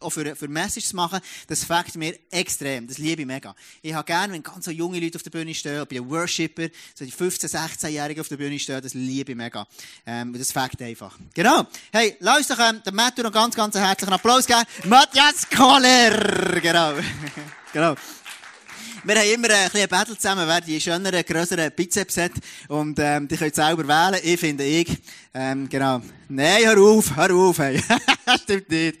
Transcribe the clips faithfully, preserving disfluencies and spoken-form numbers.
auch für, für Message zu machen, das fängt mir extrem. Das liebe ich mega. Ich habe gerne, wenn ganz so junge Leute auf der Bühne stehen, ob ich ein Worshipper, so die fünfzehn-, sechzehnjährigen auf der Bühne stehen, das liebe ich mega. Ähm, das fängt einfach. Genau. Hey, lass uns ähm, dem Matthew noch ganz, ganz einen herzlichen Applaus geben. Matthias Koller! Genau. Genau. Wir haben immer ein bisschen ein Battle zusammen, wer die schöneren, grösseren Bizeps hat. Und, ähm, die könnt selber wählen. Ich finde, ich, ähm, genau. Nein, hör auf, hör auf, hey. Stimmt nicht.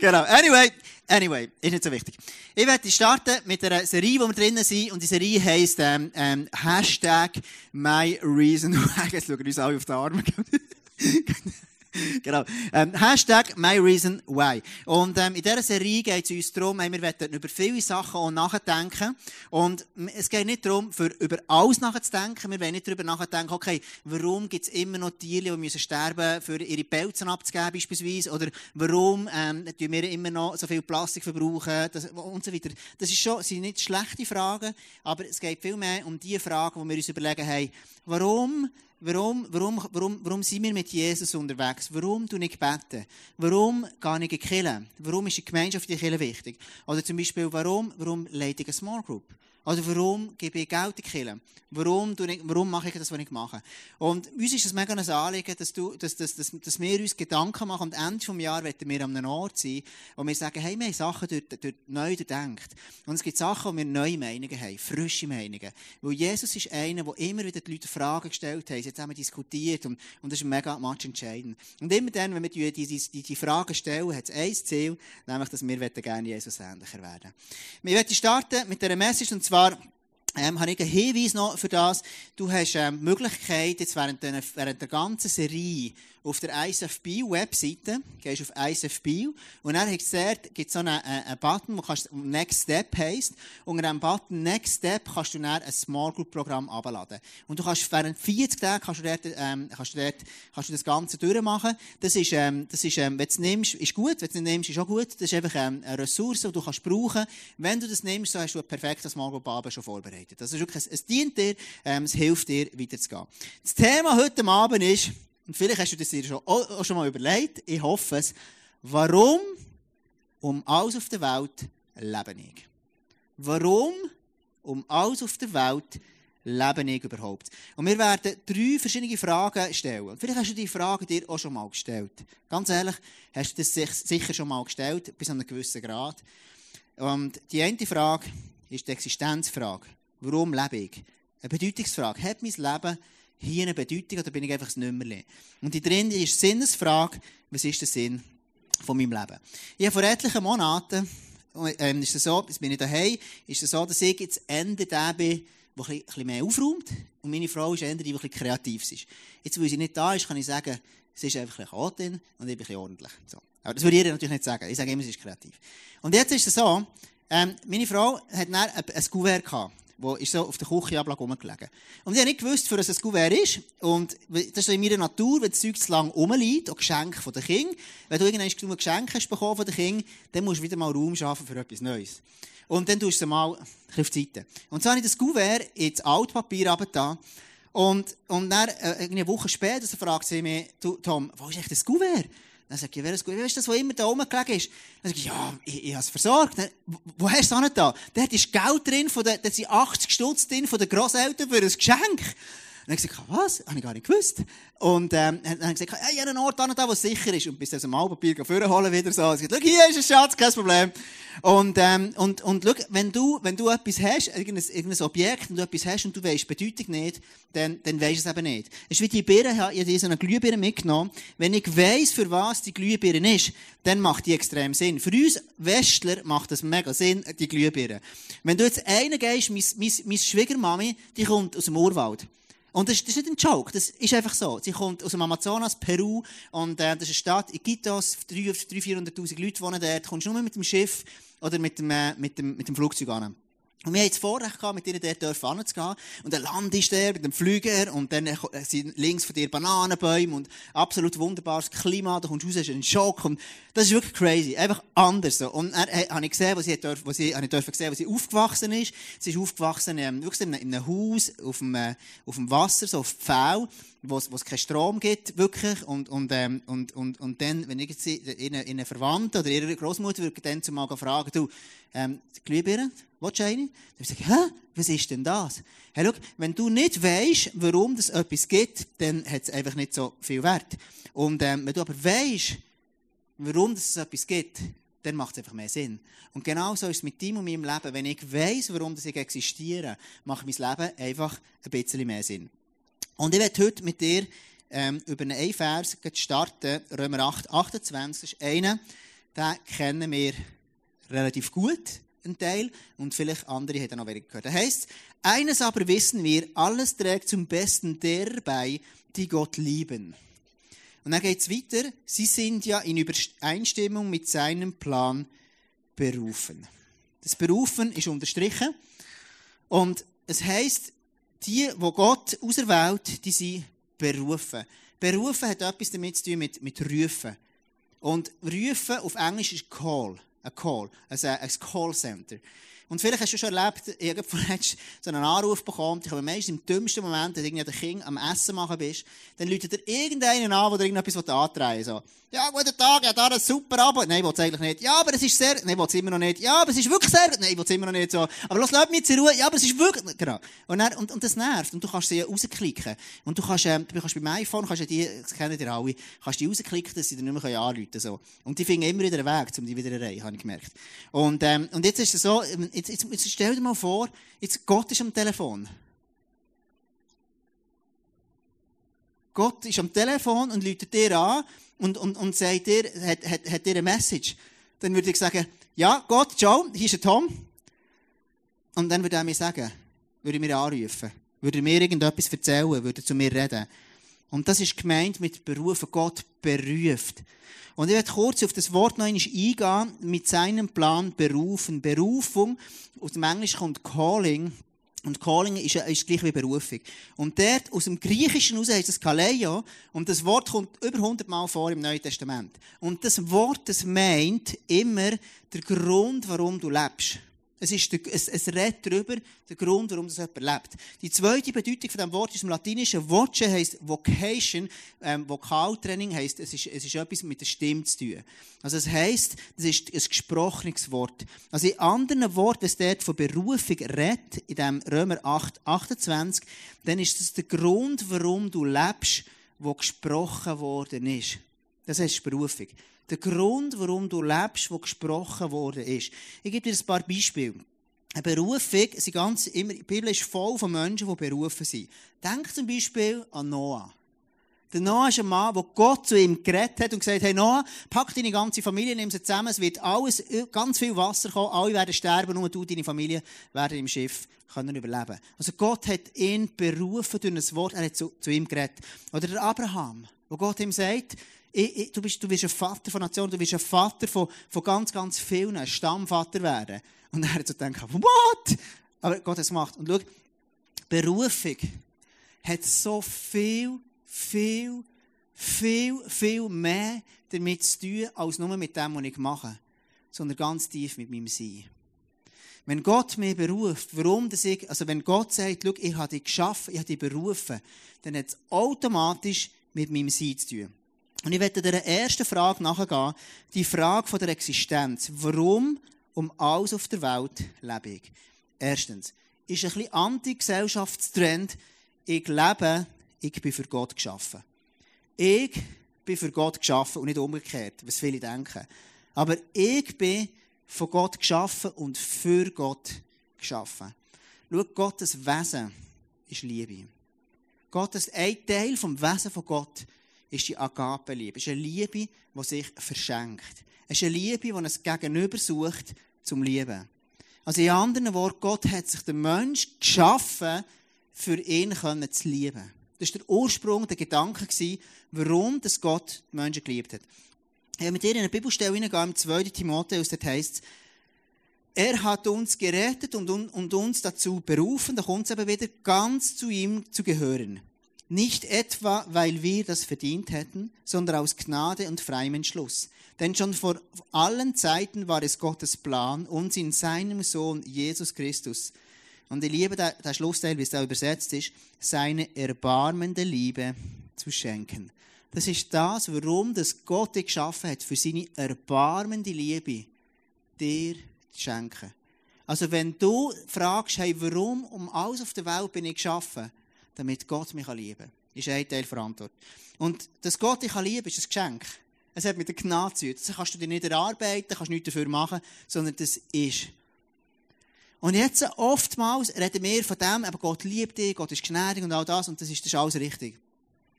Genau. Anyway, anyway, ist nicht so wichtig. Ich werde starten mit einer Serie, wo wir drinnen sind. Und die Serie heisst, ähm, ähm, Hashtag MyReasonWhy. Jetzt schauen uns alle auf die Arme. Genau. Ähm, Hashtag MyReasonWhy. Und ähm, in dieser Serie geht es uns darum, hey, wir wollen über viele Sachen auch nachdenken. Und es geht nicht darum, für über alles nachzudenken. Wir wollen nicht darüber nachdenken, okay, warum gibt es immer noch Tiere, die müssen sterben, für ihre Pelzen abzugeben beispielsweise. Oder warum ähm, tun wir immer noch so viel Plastik verbrauchen das, und so weiter. Das ist schon, sind nicht schlechte Fragen, aber es geht vielmehr um die Fragen, wo wir uns überlegen, hey, warum... Warum, warum, warum, warum sind wir mit Jesus unterwegs? Warum tue ich beten? Warum gehe ich in die Kirche? Warum ist die Gemeinschaft in der Kirche wichtig? Oder zum Beispiel, warum, warum leite ich eine Small Group? Oder warum gebe ich Geld in die Kirche? Warum, tue ich, warum mache ich das, was ich mache? Und uns ist es mega ein Anliegen, dass, du, dass, dass, dass, dass wir uns Gedanken machen. Am Ende des Jahres wollen wir an einem Ort sein, wo wir sagen, hey, wir haben Sachen durch, durch neu durchdenkt. Und es gibt Sachen, wo wir neue Meinungen haben, frische Meinungen. Weil Jesus ist einer, der immer wieder die Leute Fragen gestellt hat. Jetzt haben wir diskutiert und, und das ist mega much entscheidend. Und immer dann, wenn wir die, die, die, die Fragen stellen, hat es ein Ziel, nämlich, dass wir gerne Jesus ähnlicher werden. Wir werden starten mit dieser Message, und zwar ähm, habe ich einen Hinweis noch für das. Du hast ähm, die Möglichkeit, jetzt während, den, während der ganzen Serie auf der I S F P-Webseite, gehst auf I S F P und dann gibt es so einen, einen Button, wo kannst, Next Step heisst. Unter dem Button Next Step kannst du dann ein Small Group Programm abladen. Und du kannst während vierzig Tagen kannst du, dort, ähm, kannst du, dort, kannst du das Ganze durchmachen. Das ist, ähm, das ist ähm, wenn du es nimmst, ist gut, wenn du es nicht nimmst, ist auch gut. Das ist einfach ähm, eine Ressource, die du kannst brauchen. Wenn du das nimmst, so hast du ein perfektes Small Group Abend schon vorbereitet. Das ist wirklich, es dient dir, ähm, es hilft dir, weiterzugehen. Das Thema heute Abend ist, und vielleicht hast du das dir schon, auch schon mal überlegt, ich hoffe es, warum um alles auf der Welt lebe ich? Warum um alles auf der Welt lebe ich überhaupt? Und wir werden drei verschiedene Fragen stellen. Vielleicht hast du die Frage dir auch schon mal gestellt. Ganz ehrlich, hast du das sicher schon mal gestellt, bis an einem gewissen Grad. Und die eine Frage ist die Existenzfrage. Warum lebe ich? Eine Bedeutungsfrage. Hat mein Leben hier eine Bedeutung oder bin ich einfach das Nümmerli? Und die drin ist die Sinnesfrage, was ist der Sinn von meinem Leben? Ich habe vor etlichen Monaten, ähm, ist es so, jetzt bin ich daheim, ist es so, dass ich jetzt Ende der bin, der ein bisschen mehr aufräumt und meine Frau ist Ende, die ein bisschen kreativ ist. Jetzt, weil sie nicht da ist, kann ich sagen, sie ist einfach ein bisschen Chaotin und ich bin ein bisschen ordentlich. So. Aber das würde ich natürlich nicht sagen. Ich sage immer, sie ist kreativ. Und jetzt ist es so, ähm, meine Frau hat dann ein Kuvert gehabt, wo ist so auf der Küchenablage rumgelegen. Und ich habe nicht gewusst, für was ein Kuvert ist. Und das ist in meiner Natur, wenn das Zeug zu lange rumliegt, auch Geschenke von den Kindern. Wenn du irgendwann genug Geschenke hast bekommen von den Kindern, dann musst du wieder mal Raum schaffen für etwas Neues. Und dann tust du es mal ein bisschen auf die Seite. Und so habe ich das Kuvert ins Altpapier runtergetan. Und, und dann, äh, eine Woche später, so fragt sie mich, Tom, wo ist echt das Kuvert? Dann sagt ich, wer ist das Kuvert? Weißt du, das, was immer da rumgelegen ist? Dann sag ich, ja, ich, ich habe es versorgt. Dann, wo hast du es auch nicht da? Dort ist Geld drin, von der, dort sind achtzig Stutz drin von den Grosseltern für ein Geschenk. Dann habe ich gesagt, was? Habe ich gar nicht gewusst. Und ähm, dann habe ich gesagt, hey, ich habe einen Ort da, wo es sicher ist. Und bis dann so ein Malpapier vorholen wieder so. Ich gesagt, hier ist ein Schatz, kein Problem. Und, ähm, und, und schau, wenn du, wenn du etwas hast, irgendein, irgendein Objekt, wenn du etwas hast und du weisst die Bedeutung nicht, dann, dann weisst du es eben nicht. Es ist wie die Birne, ich habe dir so eine Glühbirne mitgenommen. Wenn ich weiss, für was die Glühbirne ist, dann macht die extrem Sinn. Für uns Westler macht das mega Sinn, die Glühbirne. Wenn du jetzt einen gehst, meine, meine, meine Schwiegermami, die kommt aus dem Urwald. Und das, das ist nicht ein Joke, das ist einfach so. Sie kommt aus dem Amazonas, Peru, und äh, das ist eine Stadt, Iquitos, dreihunderttausend, vierhunderttausend Leute wohnen dort. Du kommst nur mit dem Schiff oder mit dem, äh, mit dem, mit dem Flugzeug an. Und wir hatten das Vorrecht gehabt, mit ihnen dort hinzugehen. Und ein Land ist der, mit dem Flüger, und dann sind links von dir Bananenbäume und absolut wunderbares Klima, da kommst du raus, ist ein Schock. Und das ist wirklich crazy. Einfach anders so. Und dann äh, habe ich gesehen, wo sie, dürf, wo sie, habe ich dürfen gesehen, wo sie aufgewachsen ist. Sie ist aufgewachsen, ähm, wirklich in einem Haus, auf dem, äh, auf dem Wasser, so auf Pfähl, wo es keinen Strom gibt, wirklich. Und, und, ähm, und, und, und dann, wenn ich ihren Verwandten oder ihre Großmutter würde dann zumal fragen, du, ähm, Glühbirne? Willst du eine? Dann sage ich, hä? Was ist denn das? Hey, schau, wenn du nicht weisst, warum es etwas gibt, dann hat es einfach nicht so viel Wert. Und ähm, wenn du aber weisst, warum es etwas gibt, dann macht es einfach mehr Sinn. Und genau so ist es mit deinem und meinem Leben. Wenn ich weiss, warum ich existiere, macht mein Leben einfach ein bisschen mehr Sinn. Und ich werde heute mit dir ähm, über einen Vers starten, Römer acht, achtundzwanzig. Das ist einer, den kennen wir relativ gut. Ein Teil, und vielleicht andere hätten noch weniger gehört. Das heisst, eines aber wissen wir, alles trägt zum Besten derer bei, die Gott lieben. Und dann geht es weiter, sie sind ja in Übereinstimmung mit seinem Plan berufen. Das Berufen ist unterstrichen und es heisst, die, die Gott auserwählt, die sind berufen. Berufen hat etwas damit zu tun mit, mit rufen. Und rufen auf Englisch ist call. Ein Call, also ein Callcenter. Und vielleicht hast du schon erlebt, ich habe so einen Anruf bekommen, ich habe meistens im dümmsten Moment, wenn du ein Kind am Essen machen bist, dann läutet dir irgendeinen an, der dir irgendetwas antreiben will. So, ja, guten Tag, ja, da ein super Abend. Nein, ich will es eigentlich nicht. Ja, aber es ist sehr, nein, ich will es immer noch nicht. Ja, aber es ist wirklich sehr, nein, ich will es immer noch nicht. So, aber los, lass mich jetzt in Ruhe. Ja, aber es ist wirklich, genau. Und, dann, und, und das nervt. Und du kannst sie ja rausklicken. Und du kannst, ähm, du kannst beim iPhone, kannst ja die, das kennen ihr alle, kannst die rausklicken, dass sie dann nicht mehr anrufen können. So. Und die finden immer wieder einen Weg, um die wieder zu erreichen, habe ich gemerkt. Und, ähm, und jetzt ist es so, Jetzt, jetzt, jetzt stell dir mal vor, jetzt Gott ist am Telefon. Gott ist am Telefon und läutet dir an und, und, und sagt dir, hat, hat, hat dir eine Message. Dann würde ich sagen, ja, Gott, ciao, hier ist der Tom. Und dann würde er mir sagen, würde er mir anrufen, würde er mir irgendetwas erzählen, würde er zu mir reden. Und das ist gemeint mit Berufen. Gott beruft. Und ich werde kurz auf das Wort noch einmal eingehen, mit seinem Plan berufen. Berufung, aus dem Englischen kommt Calling. Und Calling ist, ist gleich wie Berufung. Und dort, aus dem Griechischen heraus, heißt es Kaleio. Und das Wort kommt über hundert Mal vor im Neuen Testament. Und das Wort, das meint immer der Grund, warum du lebst. Es ist, der, es, es redet darüber, der Grund, warum das jemand lebt. Die zweite Bedeutung von diesem Wort ist im Latinischen. Voce heisst Vocation, ähm, Vokaltraining heisst, es ist, es ist etwas mit der Stimme zu tun. Also es heisst, es ist ein gesprochenes Wort. Also in anderen Worten, wenn es dort von Berufung redet, in dem Römer acht, achtundzwanzig, dann ist das der Grund, warum du lebst, wo gesprochen worden ist. Das heisst Berufung. Der Grund, warum du lebst, der gesprochen worden ist. Ich gebe dir ein paar Beispiele. Eine Berufung, sie ganz immer, die Bibel ist voll von Menschen, die berufen sind. Denk zum Beispiel an Noah. Der Noah ist ein Mann, der Gott zu ihm geredet hat und gesagt hat, hey Noah, pack deine ganze Familie, nimm sie zusammen, es wird alles, ganz viel Wasser kommen, alle werden sterben, nur du, deine Familie, werden im Schiff können überleben. Also Gott hat ihn berufen durch ein Wort, er hat zu, zu ihm geredet. Oder der Abraham, wo Gott ihm sagt, Ich, ich, du bist, du wirst ein Vater von Nationen, du wirst ein Vater von, von ganz, ganz vielen, ein Stammvater werden. Und er hat so gedacht, what? Aber Gott hat es gemacht. Und schau, Berufung hat so viel, viel, viel, viel mehr damit zu tun, als nur mit dem, was ich mache, sondern ganz tief mit meinem Sein. Wenn Gott mich beruft, warum dass ich, also wenn Gott sagt, schau, ich habe dich geschaffen, ich habe dich berufen, dann hat es automatisch mit meinem Sein zu tun. Und ich werde der ersten Frage nachgehen, die Frage von der Existenz. Warum um alles auf der Welt lebe ich? Erstens, ist ein bisschen Anti-Gesellschaftstrend, ich lebe, ich bin für Gott geschaffen. Ich bin für Gott geschaffen und nicht umgekehrt, was viele denken. Aber ich bin von Gott geschaffen und für Gott geschaffen. Schau, Gottes Wesen ist Liebe. Gottes, ein Teil vom Wesen von Gott ist die Agape-Liebe. Es ist eine Liebe, die sich verschenkt. Es ist eine Liebe, die es Gegenüber sucht, zum Lieben. Also in anderen Worten, Gott hat sich den Menschen geschaffen, für ihn können zu lieben. Das war der Ursprung, der Gedanke, warum dass Gott die Menschen geliebt hat. Ich werde mit dir in eine Bibelstelle hineingehen, im zweiten Timotheus, dort heisst es, er hat uns gerettet und, und uns dazu berufen, doch uns aber wieder ganz zu ihm zu gehören. Nicht etwa, weil wir das verdient hätten, sondern aus Gnade und freiem Entschluss. Denn schon vor allen Zeiten war es Gottes Plan, uns in seinem Sohn Jesus Christus, und ich liebe der, der Schlussteil, wie es da übersetzt ist, seine erbarmende Liebe zu schenken. Das ist das, warum das Gott dich geschaffen hat, für seine erbarmende Liebe dir zu schenken. Also wenn du fragst, hey, warum um alles auf der Welt bin ich geschaffen, damit Gott mich lieben kann, ist ein Teil Verantwortung. Und dass Gott dich lieben kann, ist ein Geschenk. Es hat mit der Gnade zu tun. Das kannst du dir nicht erarbeiten, kannst nichts dafür machen, sondern das ist. Und jetzt oftmals reden wir von dem, aber Gott liebt dich, Gott ist gnädig und all das, und das ist, das ist alles richtig.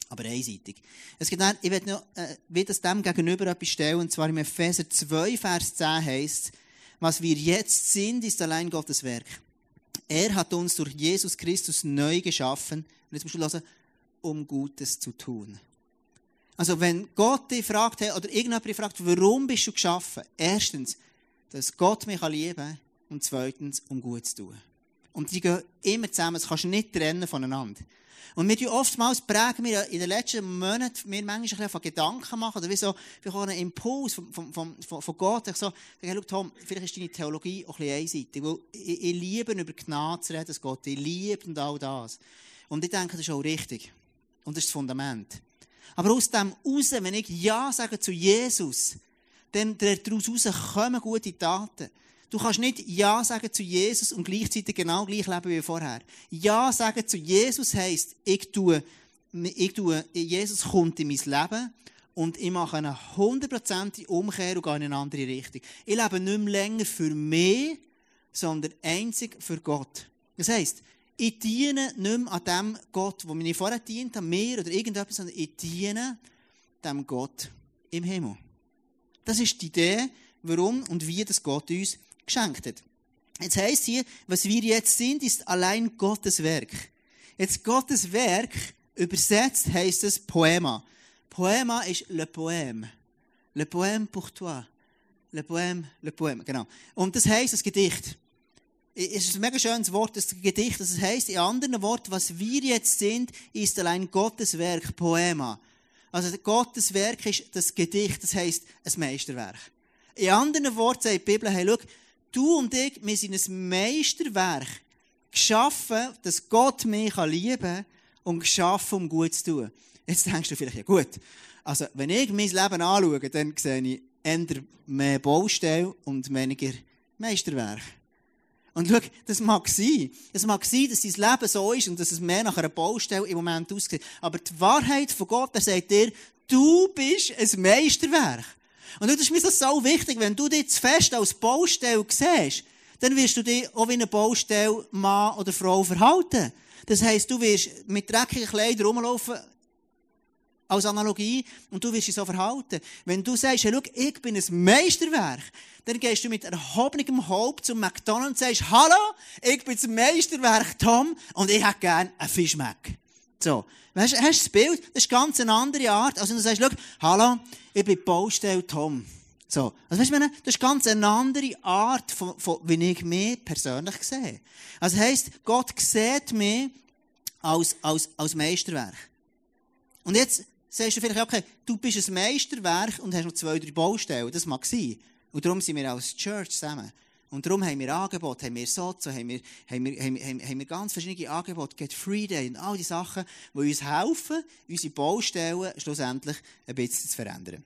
Aber einseitig. Es gibt dann, ich will noch, äh, wie das dem gegenüber etwas stellen, und zwar im Epheser zwei, Vers zehn heisst, was wir jetzt sind, ist allein Gottes Werk. Er hat uns durch Jesus Christus neu geschaffen, und jetzt musst du hören, um Gutes zu tun. Also wenn Gott dich fragt, oder irgendjemand fragt, warum bist du geschaffen? Erstens, dass Gott mich lieben kann, und zweitens, um Gutes zu tun. Und die gehen immer zusammen, das kannst du nicht trennen voneinander. Und wir tun oftmals, prägen wir in den letzten Monaten, wir manchmal ein bisschen von Gedanken machen, oder wie so, wir haben einen Impuls von, von, von, von Gott. Ich so, hey, schau, Tom, vielleicht ist deine Theologie auch ein bisschen einseitig, weil ich, ich liebe, über Gnade zu reden, dass Gott dich liebt und all das. Und ich denke, das ist auch richtig. Und das ist das Fundament. Aber aus dem raus, wenn ich Ja sage zu Jesus, dann daraus raus kommen gute Taten. Du kannst nicht Ja sagen zu Jesus und gleichzeitig genau gleich leben wie vorher. Ja sagen zu Jesus heisst, ich tue, ich tue, Jesus kommt in mein Leben und ich mache eine hundertprozentige Umkehr und gehe in eine andere Richtung. Ich lebe nicht mehr länger für mich, sondern einzig für Gott. Das heisst, ich diene nicht mehr an dem Gott, der mich vorher dient, an mir oder irgendetwas, sondern ich diene dem Gott im Himmel. Das ist die Idee, warum und wie das Gott uns geschenkt hat. Jetzt heisst hier, was wir jetzt sind, ist allein Gottes Werk. Jetzt Gottes Werk, übersetzt heisst es Poema. Poema ist le poème. Le poème pour toi. Le poème, le poème, genau. Und das heisst das Gedicht. Es ist ein mega schönes Wort, das Gedicht. Das heisst, in anderen Worten, was wir jetzt sind, ist allein Gottes Werk, Poema. Also Gottes Werk ist das Gedicht, das heisst ein Meisterwerk. In anderen Worten sagt die Bibel, hey, schau, du und ich, wir sind ein Meisterwerk, geschaffen, dass Gott mich lieben kann und geschaffen, um gut zu tun. Jetzt denkst du vielleicht, ja gut, also wenn ich mein Leben anschaue, dann sehe ich eher mehr Baustelle und weniger Meisterwerk. Und schau, das mag sein. Es mag sein, dass dein Leben so ist und dass es mehr nach einer Baustelle im Moment aussieht. Aber die Wahrheit von Gott, der sagt dir, du bist ein Meisterwerk. Und das ist mir so wichtig, wenn du dich zu fest als Baustelle siehst, dann wirst du dich auch wie ein Baustelle Mann oder Frau verhalten. Das heisst, du wirst mit dreckigen Kleidern rumlaufen, als Analogie, und du wirst dich so verhalten. Wenn du sagst, hey, schau, ich bin ein Meisterwerk, dann gehst du mit erhobenem Haupt zum McDonald's und sagst, hallo, ich bin das Meisterwerk Tom und ich hätte gerne einen Fischmac. So. Weißt du, hast du das Bild? Das ist ganz eine andere Art. Also, wenn du sagst, schau, hallo, ich bin Baustelle Tom. So. Also, weißt du, das ist ganz eine andere Art, von, von, wie ich mich persönlich sehe. Also, heisst, Gott sieht mich als, als, als Meisterwerk. Und jetzt sagst du vielleicht, okay, du bist ein Meisterwerk und hast noch zwei, drei Baustellen. Das mag sein. Und darum sind wir als Church zusammen. Und darum haben wir Angebote, haben wir Sozo, haben wir, haben wir, haben wir, haben wir ganz verschiedene Angebote, Get Free Day und all die Sachen, die uns helfen, unsere Baustellen schlussendlich ein bisschen zu verändern.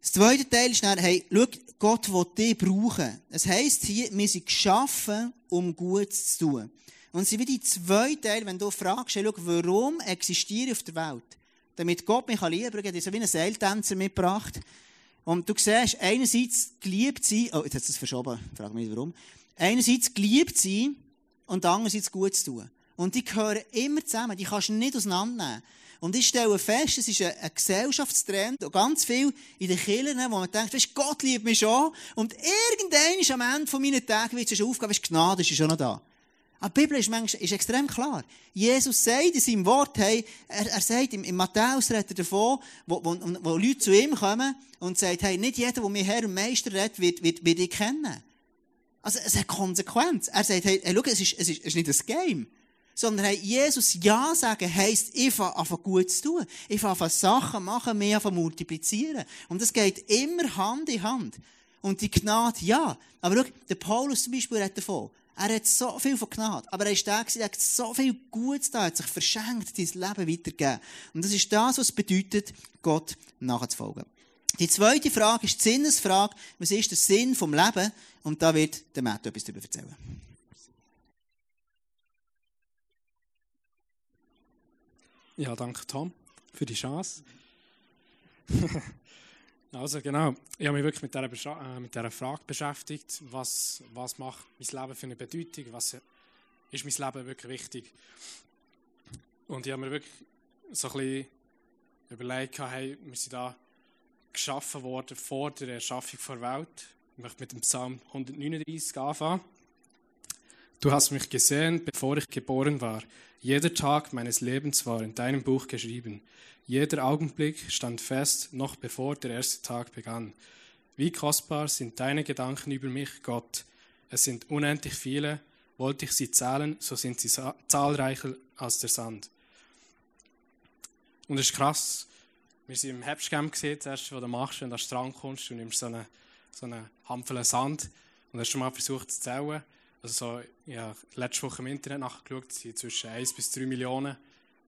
Das zweite Teil ist dann, hey, schau, Gott will dich brauchen. Es heisst hier, wir sind geschaffen, um Gutes zu tun. Und es sind wie die zwei Teile, wenn du fragst, hey, schau, warum existiere ich auf der Welt? Damit Gott mich lieben kann, hat er so wie einen Seiltänzer mitgebracht. Und du siehst, einerseits geliebt sein, oh, jetzt hat es verschoben, frag mich nicht warum. Einerseits geliebt sein und andererseits gut zu tun. Und die gehören immer zusammen, die kannst du nicht auseinandernehmen. Und ich stelle fest, es ist ein, ein Gesellschaftstrend, und ganz viel in den Kirchen, wo man denkt, weißt, Gott liebt mich schon, und irgendwann ist am Ende meiner Tage wird es schon aufgehen, weißt, Gnade ist schon noch da. Aber die Bibel ist, manchmal, ist extrem klar. Jesus sagt in seinem Wort, hey, er, er sagt, im, im Matthäus redet er davon, wo, wo, wo Leute zu ihm kommen und sagt, hey, nicht jeder, der mir Herr und Meister redet, wird, wird, wird dich kennen. Also, es hat Konsequenz. Er sagt, hey, hey, schau, es ist, es ist, es ist nicht ein Game. Sondern, hey, Jesus Ja sagen heisst, ich fange an gut zu tun. Ich fange an Sachen machen, mich an multiplizieren. Und das geht immer Hand in Hand. Und die Gnade, ja. Aber schau, der Paulus zum Beispiel redet davon. Er hat so viel von Gnade, aber er ist der, der hat so viel Gutes da, hat sich verschenkt, sein Leben weitergegeben. Und das ist das, was es bedeutet, Gott nachzufolgen. Die zweite Frage ist die Sinnesfrage. Was ist der Sinn vom Leben? Und da wird der Matt etwas darüber erzählen. Ja, danke Tom für die Chance. Also genau, ich habe mich wirklich mit dieser, Bescha- äh, mit dieser Frage beschäftigt, was, was macht mein Leben für eine Bedeutung, was ist mein Leben wirklich wichtig. Und ich habe mir wirklich so ein bisschen überlegt, hey, wir sind da geschaffen worden vor der Erschaffung der Welt. Ich möchte mit dem Psalm hundertneununddreißig anfangen. Du hast mich gesehen, bevor ich geboren war. Jeder Tag meines Lebens war in deinem Buch geschrieben. Jeder Augenblick stand fest, noch bevor der erste Tag begann. Wie kostbar sind deine Gedanken über mich, Gott. Es sind unendlich viele. Wollte ich sie zählen, so sind sie sa- zahlreicher als der Sand. Und es ist krass. Wir sind im Herbstcamp gesehen, das erste, was du machst, wenn du an den Strand kommst, du nimmst so eine, so eine Handvoll Sand und hast schon mal versucht zu zählen. Also, ich habe letzte Woche im Internet nachgeschaut, es sind zwischen eins bis drei Millionen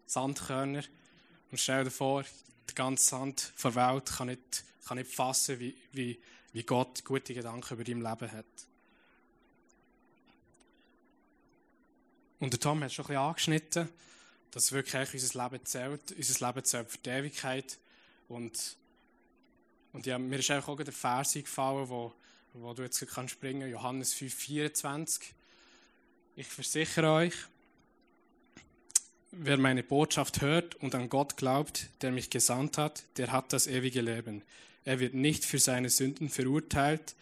Sandkörner. Und stell dir vor, der ganze Sand der Welt kann nicht, kann nicht fassen, wie, wie, wie Gott gute Gedanken über dein Leben hat. Und der Tom hat schon ein bisschen angeschnitten, dass wirklich unser Leben zählt. Unser Leben zählt für die Ewigkeit. Und, und ja, mir ist auch gerade der Vers eingefallen, wo wo du jetzt kannst springen, Johannes fünf, vierundzwanzig. Ich versichere euch, wer meine Botschaft hört und an Gott glaubt, der mich gesandt hat, der hat das ewige Leben. Er wird nicht für seine Sünden verurteilt,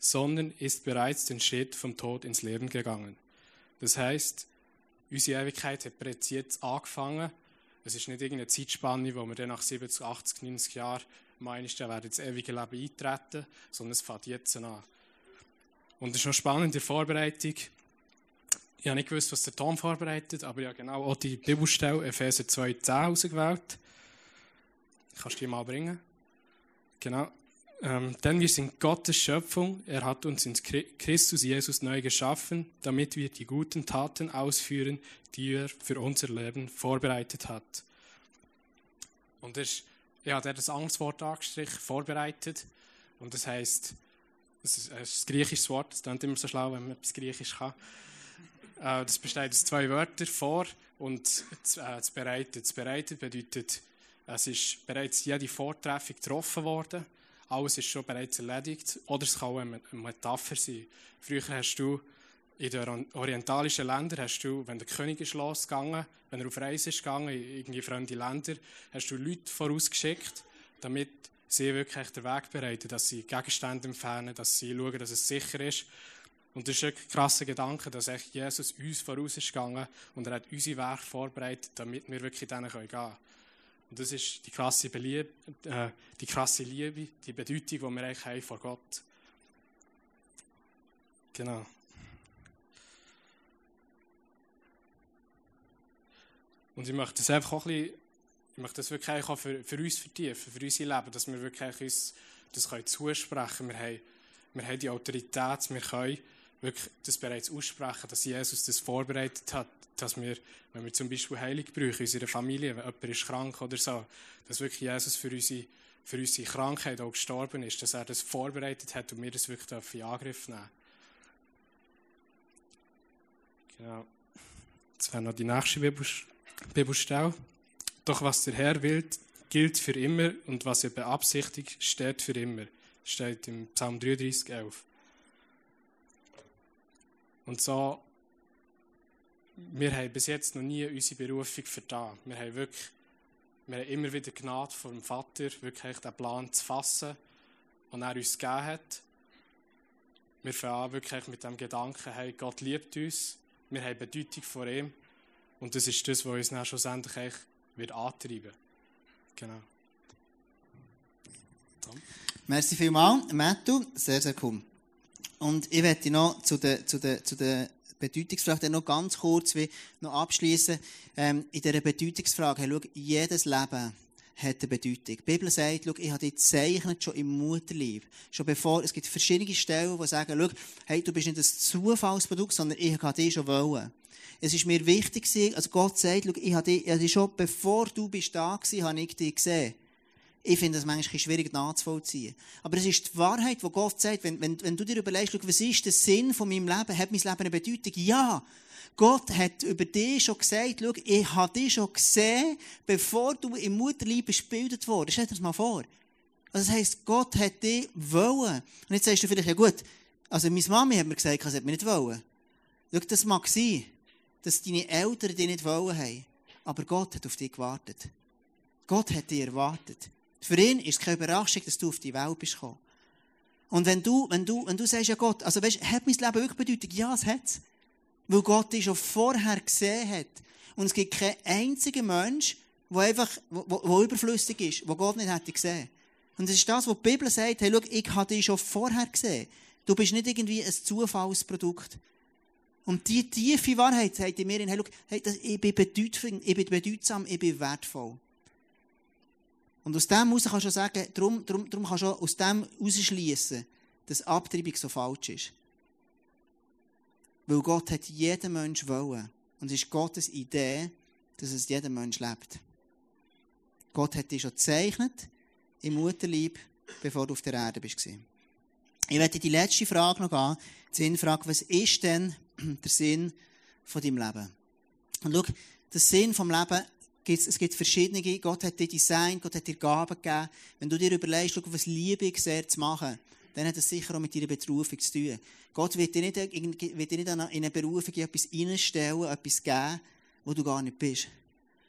sondern ist bereits den Schritt vom Tod ins Leben gegangen. Das heisst, unsere Ewigkeit hat bereits jetzt angefangen. Es ist nicht irgendeine Zeitspanne, wo wir dann nach siebzig, achtzig, neunzig Jahren meinst, er wird ins ewige Leben eintreten, sondern es fängt jetzt an. Und es ist noch spannend in der Vorbereitung. Ich habe nicht gewusst, was der Tom vorbereitet, aber ich habe genau auch die Bibelstelle Epheser zwei zehn ausgewählt. Kannst du die mal bringen? Genau. Ähm, denn wir sind Gottes Schöpfung. Er hat uns in Christus Jesus neu geschaffen, damit wir die guten Taten ausführen, die er für unser Leben vorbereitet hat. Und das ist Ja, der hat das Angstwort angestrichen, vorbereitet. Und das heisst, es ist ein griechisches Wort, das klingt immer so schlau, wenn man etwas Griechisch kann. Äh, das besteht aus zwei Wörtern, vor und äh, das Bereiten. Das Bereiten bedeutet, es ist bereits jede Vortreffung getroffen worden, alles ist schon bereits erledigt. Oder es kann auch eine Metapher sein. Früher hast du in den orientalischen Ländern hast du, wenn der König ist losgegangen, wenn er auf Reise ist gegangen, in irgendwie fremde Länder, hast du Leute vorausgeschickt, damit sie wirklich den Weg bereiten, dass sie Gegenstände entfernen, dass sie schauen, dass es sicher ist. Und das ist ein krasser Gedanke, dass Jesus uns voraus ist gegangen und er hat unsere Werke vorbereitet, damit wir wirklich denen gehen können. Und das ist die krasse, Belieb- äh, die krasse Liebe, die Bedeutung, die wir eigentlich haben vor Gott. Genau. Und ich möchte das einfach auch ein bisschen, ich möchte das wirklich auch für, für uns vertiefen, für unser Leben, dass wir wirklich uns das können zusprechen. Wir haben, wir haben die Autorität, wir können wirklich das bereits aussprechen, dass Jesus das vorbereitet hat, dass wir, wenn wir zum Beispiel Heilung brauchen, unsere Familie, wenn jemand ist krank oder so, dass wirklich Jesus für unsere, für unsere Krankheit auch gestorben ist, dass er das vorbereitet hat und wir das wirklich in Angriff nehmen dürfen. Genau. Jetzt wäre noch die nächste Bibelstelle. Bibelstelle. Doch was der Herr will, gilt für immer und was er beabsichtigt, steht für immer. Steht im Psalm dreiunddreißig, elf. Und so, wir haben bis jetzt noch nie unsere Berufung vertan. Wir haben wirklich, wir haben immer wieder Gnade vom Vater, wirklich den Plan zu fassen, den er uns gegeben hat. Wir fangen an wirklich mit dem Gedanken, hey, Gott liebt uns. wir haben Bedeutung von ihm und das ist das, was uns dann schlussendlich wird antreiben. Genau. Tom. Merci vielmals, Matthew, sehr, sehr cool. Und ich möchte noch zu der, zu der, zu der Bedeutungsfrage noch ganz kurz wie noch abschließen. Ähm, in dieser Bedeutungsfrage, hey, schau, jedes Leben hat eine Bedeutung. Die Bibel sagt, schau, ich habe dich gezeichnet schon im Mutterleib. Schon bevor, es gibt verschiedene Stellen, die sagen, schau, hey, du bist nicht ein Zufallsprodukt, sondern ich habe dich schon wollen. Es ist mir wichtig gewesen, also Gott sagt, schau, ich habe dich, ich habe dich schon bevor du bist da gewesen, habe ich dich gesehen. Ich finde das manchmal schwierig nachzuvollziehen. Aber es ist die Wahrheit, die Gott sagt, wenn, wenn, wenn du dir überlegst, was ist der Sinn von meinem Leben, hat mein Leben eine Bedeutung? Ja, Gott hat über dich schon gesagt, schau, ich habe dich schon gesehen, bevor du im Mutterleib gebildet wurdest. Stell dir das mal vor. Also das heisst, Gott hat dich wollen. Und jetzt sagst du vielleicht, ja gut, also meine Mami hat mir gesagt, sie hat mich nicht wollen. Schau, das mag sein, dass deine Eltern dich nicht wollen haben. Aber Gott hat auf dich gewartet. Gott hat dich erwartet. Für ihn ist es keine Überraschung, dass du auf die Welt bist gekommen. Und wenn du, wenn du, wenn du sagst, ja Gott, also weißt, hat mein Leben wirklich Bedeutung? Ja, es hat es. Weil Gott dich schon vorher gesehen hat. Und es gibt keinen einzigen Mensch, der einfach, wo, wo, wo überflüssig ist, wo Gott nicht hätte gesehen. Und das ist das, was die Bibel sagt, hey, schau, ich habe dich schon vorher gesehen. Du bist nicht irgendwie ein Zufallsprodukt. Und diese tiefe Wahrheit sagt in mir, hey, schau, hey, das, ich bin bedeutend, ich bin bedeutsam, ich bin wertvoll. Und aus dem heraus kannst du sagen, darum, darum, darum kannst du aus dem ausschließen, dass Abtreibung so falsch ist. Weil Gott hat jeden Menschen wollen. Und es ist Gottes Idee, dass es jeder Mensch lebt. Gott hat dich schon gezeichnet, im Mutterleib, bevor du auf der Erde warst. Ich werde die letzte Frage noch gehen. Die Sinnfrage, was ist denn der Sinn von deinem Leben? Und schau, der Sinn vom Leben, es gibt verschiedene, Gott hat dir Design, Gott hat dir Gaben gegeben. Wenn du dir überlegst, was liebe ich sehr zu machen, dann hat das sicher auch mit deiner Berufung zu tun. Gott wird dir nicht, wird dir nicht in eine Berufung etwas reinstellen, etwas geben, wo du gar nicht bist.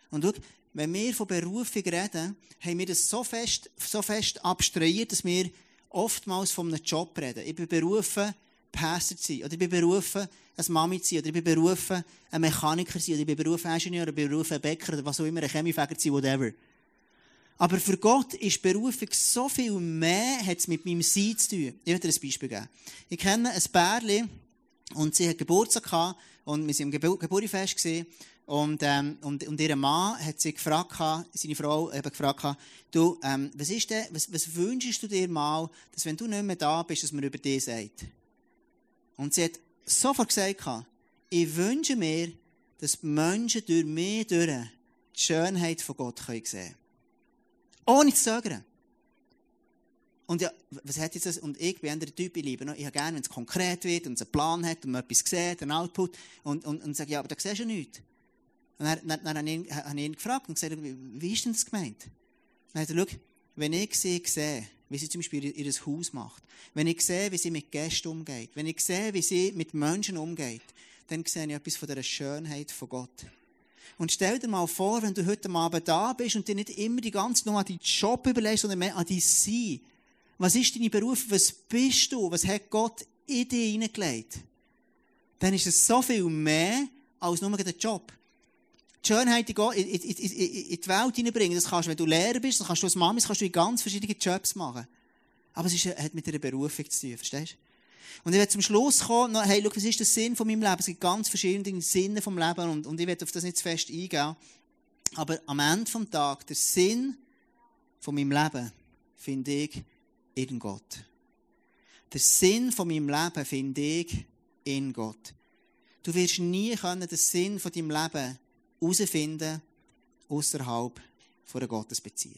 Und schau, wenn wir von Berufung reden, haben wir das so fest, so fest abstrahiert, dass wir oftmals von einem Job reden. Ich bin berufen, Pastor zu sein, oder ich bin berufen, eine Mami zu sein, oder ich bin berufen, ein Mechaniker zu sein, oder ich bin berufen, ein Ingenieur, oder ich bin berufen, ein Bäcker, oder was auch immer, ein Chemiefäger zu sein, whatever. Aber für Gott ist Berufung so viel mehr, hat es mit meinem Sein zu tun. Ich werde dir ein Beispiel geben. Ich kenne ein Bärli, und sie hat Geburtstag gehabt, und wir waren im Gebur- Geburtstagsfest gewesen, und, ähm, und, und ihr Mann hat sie gefragt, seine Frau eben gefragt, du, ähm, was ist denn, was, was wünschst du dir mal, dass wenn du nicht mehr da bist, dass man über dich sagt? Und sie hat sofort gesagt, ich wünsche mir, dass die Menschen durch mich durch die Schönheit von Gott sehen können. Ohne zu zögern. Und ja, was hat jetzt das? Und ich bin der Typ, ich liebe noch. Ich habe gerne, wenn es konkret wird und es einen Plan hat und man etwas sieht, einen Output. Und, und, und sage, ja, aber da siehst du ja nichts. Und dann, dann, dann habe ich ihn, habe ich ihn gefragt und gesagt, wie ist denn das gemeint? Dann hat er gesagt, wenn ich sie sehe, wie sie zum Beispiel ihr Haus macht, wenn ich sehe, wie sie mit Gästen umgeht, wenn ich sehe, wie sie mit Menschen umgeht, dann sehe ich etwas von dieser Schönheit von Gott. Und stell dir mal vor, wenn du heute Abend da bist und dir nicht immer die ganze Zeit an deinen Job überlegst, sondern mehr an dein Sein. Was ist dein Beruf? Was bist du? Was hat Gott in dich hineingelegt? Dann ist es so viel mehr als nur der Job. Die Schönheit in die Welt hineinbringen, das kannst du, wenn du Lehrer bist, das kannst du als Mami, das kannst du in ganz verschiedenen Jobs machen. Aber es ist, hat mit einer Berufung zu tun, verstehst du? Und ich werde zum Schluss kommen, hey, schau, was ist der Sinn von meinem Leben? Es gibt ganz verschiedene Sinne vom Leben und, und ich werde auf das nicht zu fest eingehen. Aber am Ende des Tages, der Sinn von meinem Leben finde ich in Gott. Der Sinn von meinem Leben finde ich in Gott. Du wirst nie können, den Sinn von deinem Leben herausfinden, ausserhalb von einer Gottesbeziehung.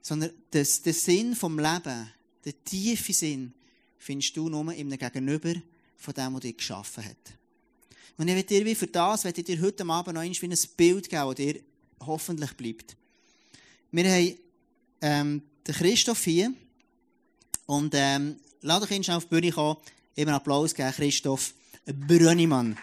Sondern das, der Sinn vom Leben, der tiefe Sinn, findest du nur im Gegenüber von dem, was dich geschaffen hat. Und ich will dir wie für das, werde ich dir heute Abend noch ein Bild geben, das dir hoffentlich bleibt. Wir haben ähm, den Christoph hier und ähm, lass doch ihn schnell auf die Bühne kommen, eben einen Applaus geben, Christoph Brönnimann.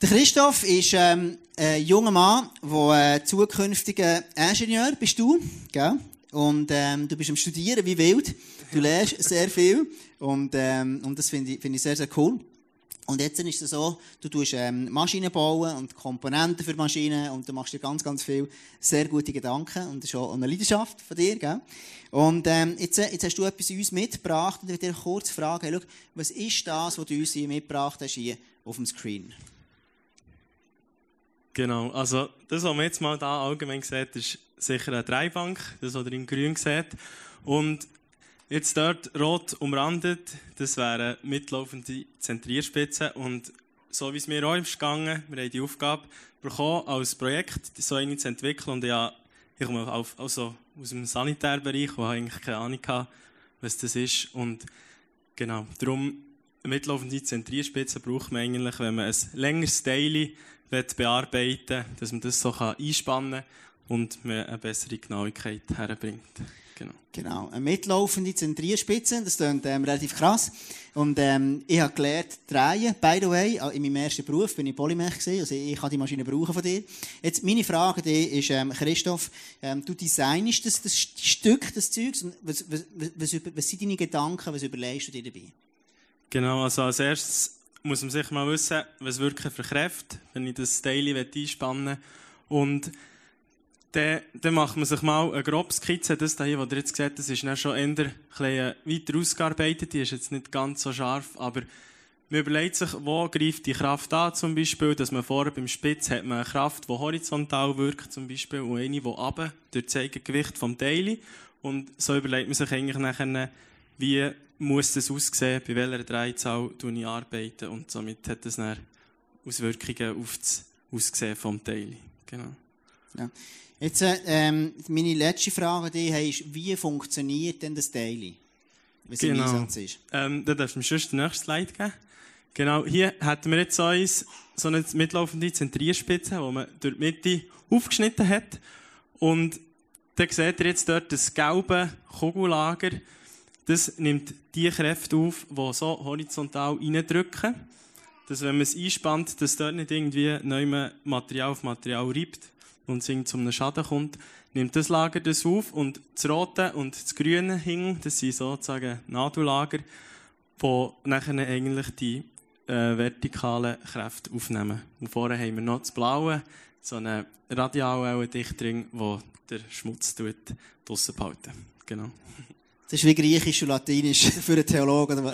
Der Christoph ist ähm, ein junger Mann, der äh, zukünftiger Ingenieur bist du, gell? und ähm, du bist am Studieren wie wild. Du lernst sehr viel und, ähm, und das finde ich, find ich sehr, sehr cool. Und jetzt ist es so, du tust ähm, Maschinen bauen und Komponenten für Maschinen und du machst dir ganz, ganz viele sehr gute Gedanken und das ist auch eine Leidenschaft von dir, gell? Und ähm, jetzt, jetzt hast du etwas uns mitgebracht und ich will dir kurz fragen, hey, schau, was ist das, was du uns hier mitgebracht hast, hier auf dem Screen? Genau, also das, was man jetzt mal da allgemein sieht, ist sicher eine Dreibank, das, was ihr im Grün seht. Und jetzt dort rot umrandet, das wären mitlaufende Zentrierspitzen. Und so wie es mir auch ist gegangen, wir haben die Aufgabe bekommen, als Projekt so eine zu entwickeln. Und ja, ich komme auf, also aus dem Sanitärbereich, wo ich eigentlich keine Ahnung hatte, was das ist. Und genau, darum mitlaufende Zentrierspitzen braucht man eigentlich, wenn man ein längeres Teil bearbeiten will, dass man das so einspannen kann und man eine bessere Genauigkeit herbringt. Genau. Genau, eine mitlaufende Zentrierspitze, das klingt ähm, relativ krass. Und ähm, ich habe gelernt drehen, by the way, in meinem ersten Beruf war ich Polymech, also ich kann die Maschine brauchen von dir. Jetzt meine Frage dir ist, ähm, Christoph, ähm, du designst das, das Stück, das Zeugs, und was, was, was, was sind deine Gedanken, was überlegst du dir dabei? Genau, also als erstes muss man sich mal wissen, was wirken für Kräfte, wenn ich das Teil einspannen will. Und Dann, dann macht man sich mal eine grobe Skizze. Das hier, was ihr jetzt seht, das ist dann schon eher ein bisschen weiter ausgearbeitet. Die ist jetzt nicht ganz so scharf, aber man überlegt sich, wo greift die Kraft an, zum Beispiel, dass man vorher beim Spitz hat man eine Kraft, die horizontal wirkt, zum Beispiel, und eine, die runter durch das Eigengewicht vom Teil. Und so überlegt man sich eigentlich nachher, wie muss das aussehen, bei welcher Drehzahl ich arbeite. Und somit hat das dann Auswirkungen auf das Aussehen vom Teil. Genau. Ja. Jetzt, ähm, meine letzte Frage die ist, wie funktioniert denn das Daily, wenn es im Einsatz ist? Ähm, da darfst du mir schon den nächsten Slide geben. Genau, hier hatten wir jetzt so eine, so eine mitlaufende Zentrierspitze, die man durch die Mitte aufgeschnitten hat. Und dann seht ihr jetzt dort das gelbe Kugellager. Das nimmt die Kräfte auf, die so horizontal reindrücken. Dass, wenn man es einspannt, dass dort nicht irgendwie neues Material auf Material reibt und es zu einem Schaden kommt, nimmt das Lager das auf und das Rote und das Grüne hing, das sind sozusagen Nadellager, die nachher eigentlich die äh, vertikalen Kräfte aufnehmen. Und vorne haben wir noch das Blaue, so einen radialen Dichtring, der den Schmutz draussen behalten. Genau. Das ist wie Griechisch und Latinisch für einen Theologen.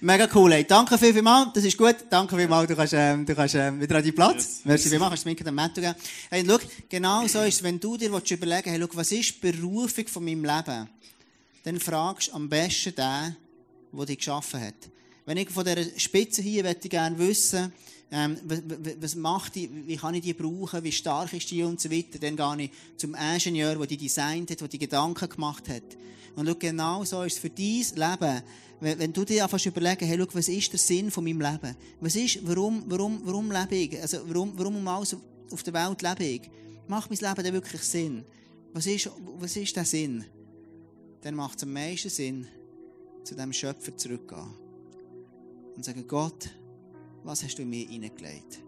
Mega cool, hey. Danke viel, vielmals. Das ist gut. Danke vielmals. Du kannst, ähm, du kannst, ähm, wieder an deinen Platz. Yes. Merci vielmals. Kannst du mir den Matto geben? Hey, schau, genau so ist es. Wenn du dir überlegen willst, hey, schau, was ist die Berufung von meinem Leben? Dann fragst du am besten den, der dich geschaffen hat. Wenn ich von dieser Spitze hier möchte, gerne wissen, ähm, was, was macht die, wie kann ich die brauchen, wie stark ist die und so weiter, dann gehe ich zum Ingenieur, der die designt hat, der die Gedanken gemacht hat. Und schau, genau so ist es für dein Leben. Wenn, wenn du dir anfängst zu überlegen, hey, schau, was ist der Sinn von meinem Leben? Was ist, warum, warum, warum lebe ich? Also, warum, warum um alles auf der Welt lebe ich? Macht mein Leben denn wirklich Sinn? Was ist, was ist der Sinn? Dann macht es am meisten Sinn, zu dem Schöpfer zurückzugehen. Und sagen, Gott, was hast du in mir hineingelegt?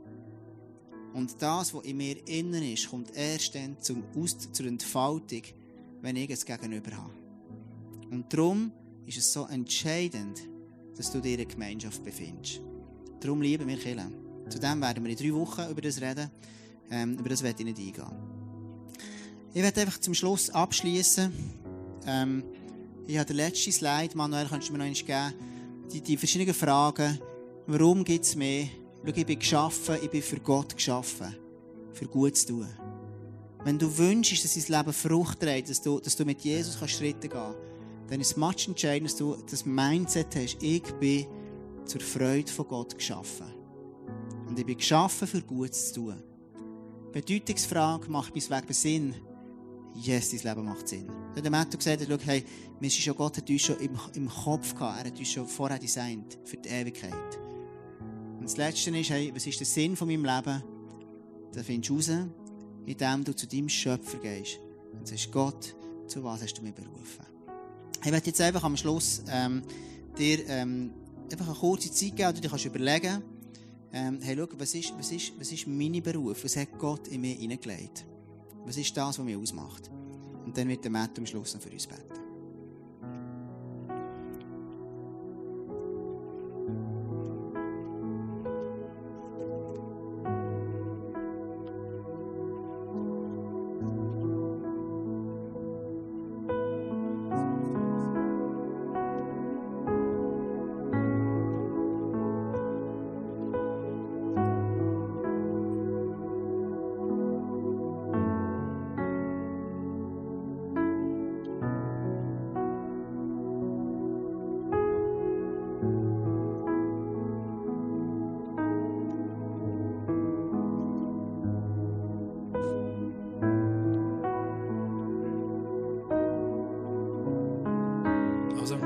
Und das, was in mir innen ist, kommt erst dann zum Aus- zur Entfaltung, wenn ich es gegenüber habe. Und darum ist es so entscheidend, dass du dir in der Gemeinschaft befindest. Darum lieben wir Kirche. Zudem werden wir in drei Wochen über das reden. Ähm, über das werde ich nicht eingehen. Ich werde einfach zum Schluss abschließen. Ähm, ich habe den letzten Slide. Manuel, kannst du mir noch eins geben? Die, die verschiedenen Fragen. Warum gibt es mehr? Schau, ich bin geschaffen, ich bin für Gott geschaffen. Für Gutes tun. Wenn du wünschst, dass dein Leben Frucht trägt, dass du, dass du mit Jesus kannst Schritte gehen kannst, dann ist es much entscheidend, dass du das Mindset hast, ich bin zur Freude von Gott geschaffen. Und ich bin geschaffen, für Gutes zu tun. Bedeutungsfrage, macht mein Weg Sinn? Yes, dein Leben macht Sinn. Dann hat Matthäus gesagt, schau, hey, mir ist schon Gott, hat uns schon im, im Kopf gehabt, er hat uns schon vorher designt, für die Ewigkeit. Und das Letzte ist, hey, was ist der Sinn von meinem Leben? Das findest du raus, indem du zu deinem Schöpfer gehst. Und sagst, Gott, zu was hast du mich berufen? Ich werde jetzt einfach am Schluss ähm, dir ähm, einfach eine kurze Zeit geben, und du dir kannst überlegen, ähm, hey, schau, was ist, was ist, was ist mein Beruf? Was hat Gott in mir hineingelegt? Was ist das, was mich ausmacht? Und dann wird der Matt am Schluss noch für uns beten.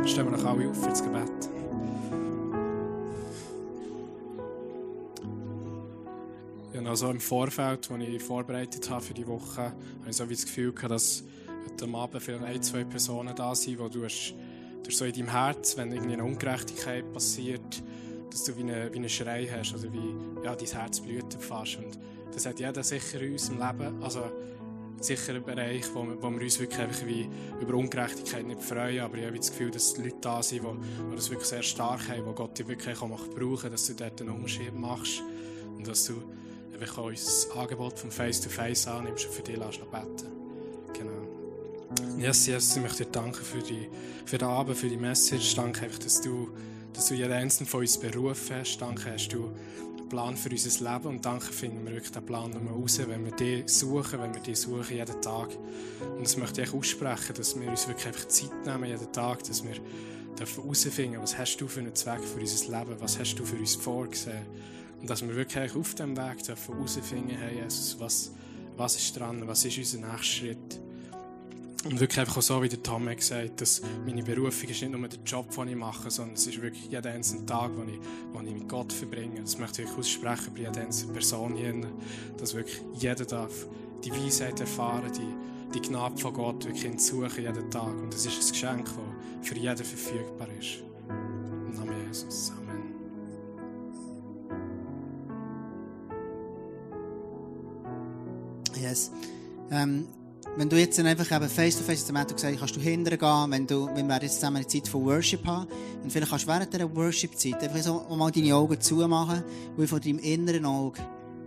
Stehen wir noch alle auf für das Gebet. Ja, also im Vorfeld, das ich vorbereitet habe für die Woche, habe ich so das Gefühl gehabt, dass heute Abend vielleicht ein, zwei Personen da sind, wo du, hast, du hast so in deinem Herz, wenn irgendwie eine Ungerechtigkeit passiert, dass du wie einen eine Schrei hast, oder wie ja, dein Herz blutet fast. Und das hat jeder sicher in unserem Leben. Also, sicher ein Bereich, wo wir, wo wir uns wirklich einfach wie über Ungerechtigkeit nicht freuen, aber ich habe das Gefühl, dass die Leute da sind, die das wirklich sehr stark haben, die Gott wirklich auch brauchen, dass du dort einen Unterschied machst und dass du einfach auch unser Angebot vom Face-to-Face annimmst und für dich lässt beten. Genau. Yes, yes, ich möchte dir danken für, die, für den Abend, für die Message. Danke einfach, dass du, dass du jeden einzelnen von uns berufen hast. Danke, hast du Plan für unser Leben und danke finden wir wirklich den Plan nochmal raus, wenn wir die suchen, wenn wir die suchen jeden Tag. Und das möchte ich aussprechen, dass wir uns wirklich einfach Zeit nehmen jeden Tag, dass wir herausfinden, was hast du für einen Zweck für unser Leben, was hast du für uns vorgesehen. Und dass wir wirklich auf diesem Weg herausfinden, hey Jesus, was, was ist dran, was ist unser nächster Schritt. Und wirklich einfach auch so, wie der Tom hat gesagt, dass meine Berufung ist nicht nur der Job, den ich mache, sondern es ist wirklich jeden einzelnen Tag, den ich, den ich mit Gott verbringe. Das möchte ich aussprechen bei jeder einzelnen Person hier, dass wirklich jeder darf die Weisheit erfahren, die, die Gnade von Gott wirklich suchen jeden Tag. Und das ist ein Geschenk, das für jeden verfügbar ist. Im Namen Jesus. Amen. Yes. Um Wenn du jetzt einfach eben face-to-face zum Matthäus sagst, kannst du hindern gehen, wenn, du, wenn wir jetzt zusammen eine Zeit von Worship haben. Und vielleicht kannst du während dieser Worship-Zeit einfach so mal deine Augen zumachen und von deinem inneren Auge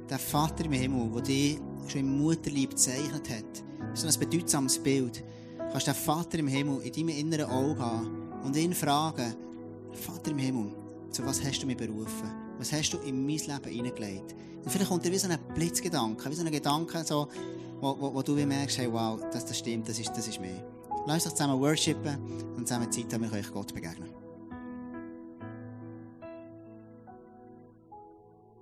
den Vater im Himmel, der dich schon im Mutterleib gezeichnet hat, das ist so ein bedeutsames Bild, kannst du den Vater im Himmel in deinem inneren Auge haben und ihn fragen, Vater im Himmel, zu was hast du mich berufen? Was hast du in mein Leben hineingelegt? Und vielleicht kommt dir wie so ein Blitzgedanke, wie so ein Gedanke, so, wo, wo, wo du wie merkst, hey, wow, das, das stimmt, das ist, das ist mehr. Lass uns doch zusammen worshipen und zusammen Zeit haben, wir können Gott begegnen.